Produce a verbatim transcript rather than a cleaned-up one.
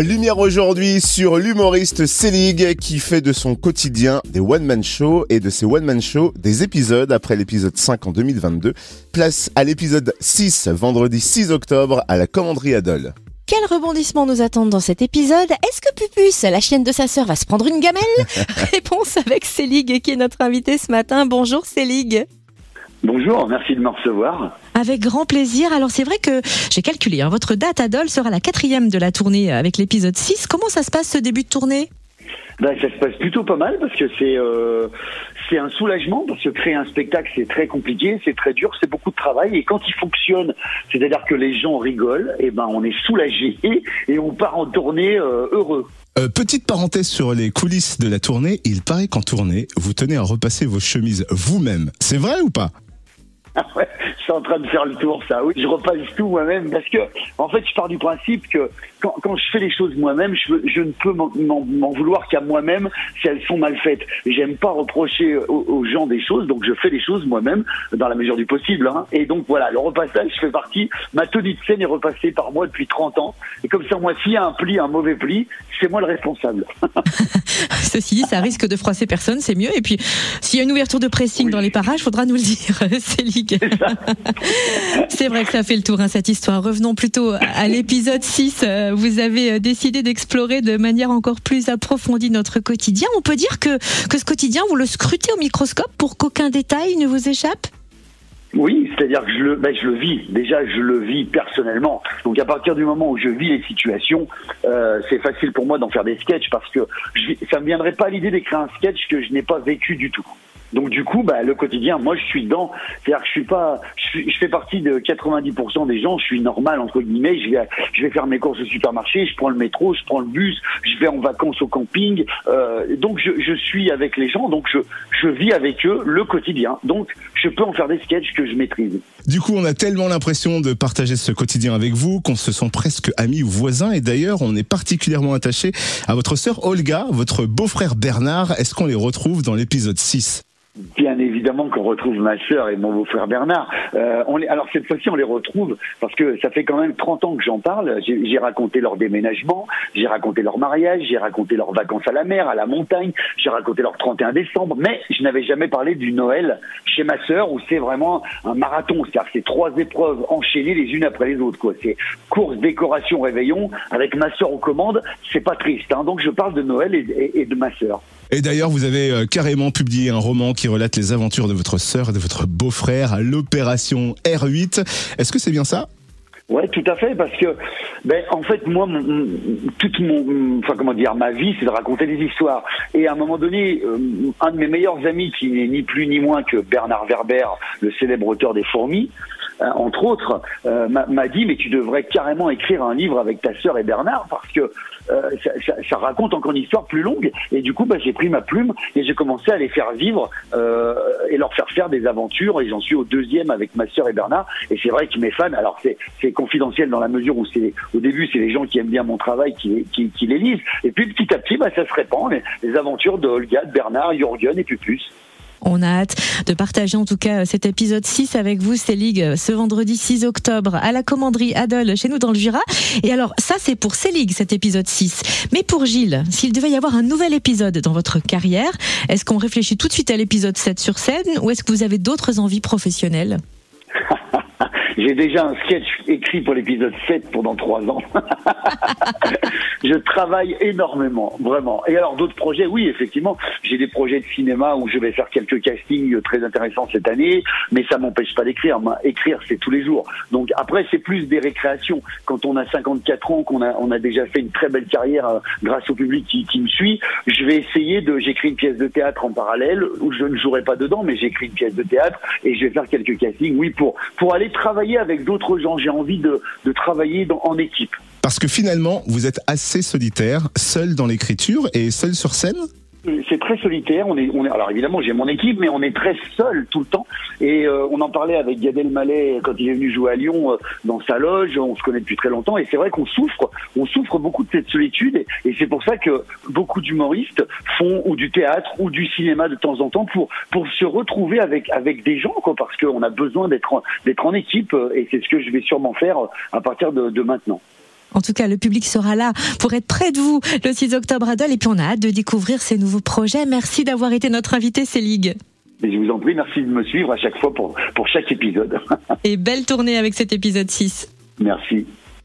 Lumière aujourd'hui sur l'humoriste Sellig qui fait de son quotidien des one-man shows et de ses one-man shows des épisodes. Après l'épisode cinq en deux mille vingt-deux, place à l'épisode six, vendredi six octobre à la Commanderie à Dole. Quels rebondissements nous attendent dans cet épisode? Est-ce que Pupuce, la chienne de sa sœur, va se prendre une gamelle? Réponse avec Sellig qui est notre invité ce matin. Bonjour Sellig. Bonjour, merci de me recevoir. Avec grand plaisir. Alors c'est vrai que j'ai calculé, hein, votre date à Dole sera la quatrième de la tournée avec l'épisode six. Comment ça se passe ce début de tournée? Ben, ça se passe plutôt pas mal parce que c'est euh, c'est un soulagement, parce que créer un spectacle c'est très compliqué, c'est très dur, c'est beaucoup de travail, et quand il fonctionne, c'est-à-dire que les gens rigolent, et ben on est soulagé et, et on part en tournée euh, heureux. Euh, petite parenthèse sur les coulisses de la tournée, il paraît qu'en tournée vous tenez à repasser vos chemises vous-même, c'est vrai ou pas? Ah ouais, je suis en train de faire le tour, ça, oui. Je repasse tout moi-même parce que, en fait, je pars du principe que quand, quand je fais les choses moi-même, je, je ne peux m'en, m'en vouloir qu'à moi-même si elles sont mal faites. J'aime pas reprocher aux, aux gens des choses, donc je fais les choses moi-même dans la mesure du possible, hein. Et donc voilà, le repassage fait partie. Ma tenue de scène est repassée par moi depuis trente ans. Et comme ça, moi, s'il y a un pli, un mauvais pli, c'est moi le responsable. Ceci dit, ça risque de froisser personne, c'est mieux. Et puis, s'il y a une ouverture de pressing, oui, dans les parages, faudra nous le dire. C'est lié. C'est vrai que ça fait le tour, hein, cette histoire. Revenons plutôt à l'épisode six. Vous avez décidé d'explorer de manière encore plus approfondie notre quotidien. On peut dire que, que ce quotidien, vous le scrutez au microscope pour qu'aucun détail ne vous échappe? Oui, c'est-à-dire que je le, ben je le vis. Déjà, je le vis personnellement. Donc, à partir du moment où je vis les situations, euh, c'est facile pour moi d'en faire des sketchs parce que je, ça me viendrait pas à l'idée d'écrire un sketch que je n'ai pas vécu du tout. Donc du coup, bah, le quotidien, moi je suis dedans, c'est-à-dire que je suis pas, je, suis, je fais partie de quatre-vingt-dix pour cent des gens, je suis normal entre guillemets, je vais, je vais faire mes courses au supermarché, je prends le métro, je prends le bus, je vais en vacances au camping, euh, donc je, je suis avec les gens, donc je, je vis avec eux le quotidien, donc je peux en faire des sketchs que je maîtrise. Du coup, on a tellement l'impression de partager ce quotidien avec vous qu'on se sent presque amis ou voisins, et d'ailleurs, on est particulièrement attaché à votre sœur Olga, votre beau-frère Bernard. Est-ce qu'on les retrouve dans l'épisode six? Bien évidemment qu'on retrouve ma sœur et mon beau-frère Bernard. Euh, on les, alors cette fois-ci, on les retrouve parce que ça fait quand même trente ans que j'en parle. J'ai, j'ai raconté leur déménagement, j'ai raconté leur mariage, j'ai raconté leurs vacances à la mer, à la montagne, j'ai raconté leur trente et un décembre, mais je n'avais jamais parlé du Noël chez ma sœur où c'est vraiment un marathon. C'est-à-dire que c'est trois épreuves enchaînées les unes après les autres, quoi. C'est course, décoration, réveillon. Avec ma sœur aux commandes, c'est pas triste, hein. Donc je parle de Noël et, et, et de ma sœur. Et d'ailleurs, vous avez carrément publié un roman qui relate les aventures de votre sœur et de votre beau-frère à l'opération R huit. Est-ce que c'est bien ça ? Ouais, tout à fait, parce que, ben, en fait, moi, mon, toute mon, enfin, comment dire, ma vie, c'est de raconter des histoires. Et à un moment donné, euh, un de mes meilleurs amis, qui n'est ni plus ni moins que Bernard Werber, le célèbre auteur des Fourmis, euh, entre autres, euh, m'a, m'a dit, mais tu devrais carrément écrire un livre avec ta sœur et Bernard, parce que euh, ça, ça, ça raconte encore une histoire plus longue. Et du coup, ben, j'ai pris ma plume et j'ai commencé à les faire vivre euh, et leur faire faire des aventures. Et j'en suis au deuxième avec ma sœur et Bernard. Et c'est vrai que mes fans, alors c'est, c'est confidentiel dans la mesure où c'est, au début c'est les gens qui aiment bien mon travail qui, qui, qui les lisent, et puis petit à petit bah, ça se répand, les, les aventures de Olga, de Bernard, Jürgen et Pupuce. On a hâte de partager en tout cas cet épisode six avec vous, Sellig, ce vendredi six octobre à la Commanderie à Dole, chez nous dans le Jura. Et alors ça c'est pour Sellig, cet épisode six. Mais pour Gilles, s'il devait y avoir un nouvel épisode dans votre carrière, est-ce qu'on réfléchit tout de suite à l'épisode sept sur scène, ou est-ce que vous avez d'autres envies professionnelles? J'ai déjà un sketch écrit pour l'épisode sept pendant trois ans. Je travaille énormément, vraiment. Et alors d'autres projets, oui, effectivement, j'ai des projets de cinéma où je vais faire quelques castings très intéressants cette année, mais ça m'empêche pas d'écrire. Écrire, c'est tous les jours. Donc après, c'est plus des récréations. Quand on a cinquante-quatre ans, qu'on a, on a déjà fait une très belle carrière euh, grâce au public qui, qui me suit, je vais essayer de... J'écris une pièce de théâtre en parallèle, où je ne jouerai pas dedans, mais j'écris une pièce de théâtre et je vais faire quelques castings, oui, pour, pour aller travailler avec d'autres gens. J'ai envie de, de travailler dans, en équipe. Parce que finalement, vous êtes assez solitaire, seul dans l'écriture et seul sur scène ? C'est très solitaire. On est, on est, alors évidemment, j'ai mon équipe, mais on est très seul tout le temps. Et euh, on en parlait avec Gad Elmaleh quand il est venu jouer à Lyon euh, dans sa loge. On se connaît depuis très longtemps. Et c'est vrai qu'on souffre. On souffre beaucoup de cette solitude. Et, et c'est pour ça que beaucoup d'humoristes font ou du théâtre ou du cinéma de temps en temps pour pour se retrouver avec avec des gens, quoi. Parce qu'on a besoin d'être d'être en équipe. Et c'est ce que je vais sûrement faire à partir de, de maintenant. En tout cas, le public sera là pour être près de vous le six octobre à Dole. Et puis, on a hâte de découvrir ces nouveaux projets. Merci d'avoir été notre invité, Sellig. Mais je vous en prie, merci de me suivre à chaque fois pour, pour chaque épisode. Et belle tournée avec cet épisode six. Merci.